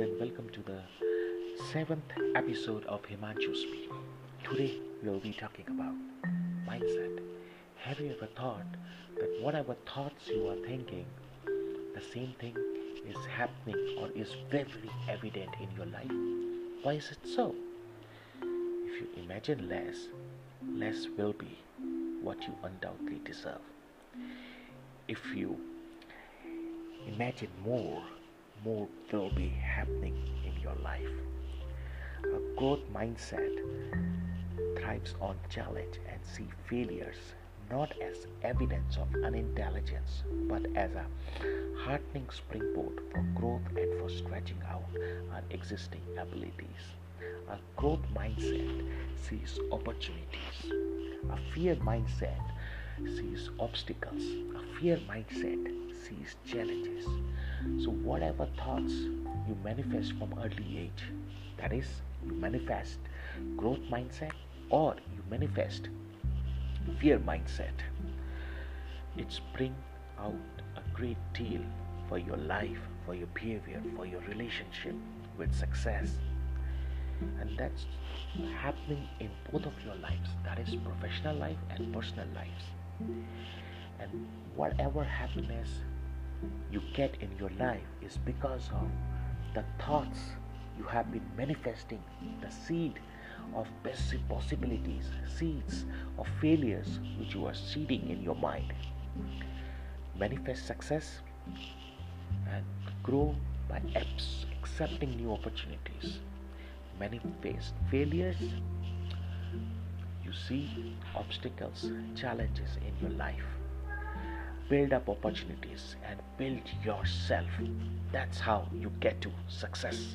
and welcome to the 7th episode of Himanchu Speed. Today we will be talking about mindset. Have you ever thought that whatever thoughts you are thinking, the same thing is happening or is very evident in your life? Why is it so? If you imagine less, less will be what you undoubtedly deserve. If you imagine more, more will be happening in your life. A growth mindset thrives on challenge and sees failures not as evidence of unintelligence but as a heartening springboard for growth and for stretching out our existing abilities. A growth mindset sees opportunities. A fear mindset sees obstacles. A fear mindset sees challenges. So whatever thoughts you manifest from early age, that is, you manifest growth mindset or you manifest fear mindset, it brings out a great deal for your life, for your behavior, for your relationship with success. And that's happening in both of your lives, that is professional life and personal lives. And whatever happiness you get in your life is because of the thoughts you have been manifesting, the seed of possibilities, seeds of failures which you are seeding in your mind. Manifest success and grow by accepting new opportunities. Manifest failures, you see obstacles, challenges in your life. Build up opportunities and build yourself. That's how you get to success.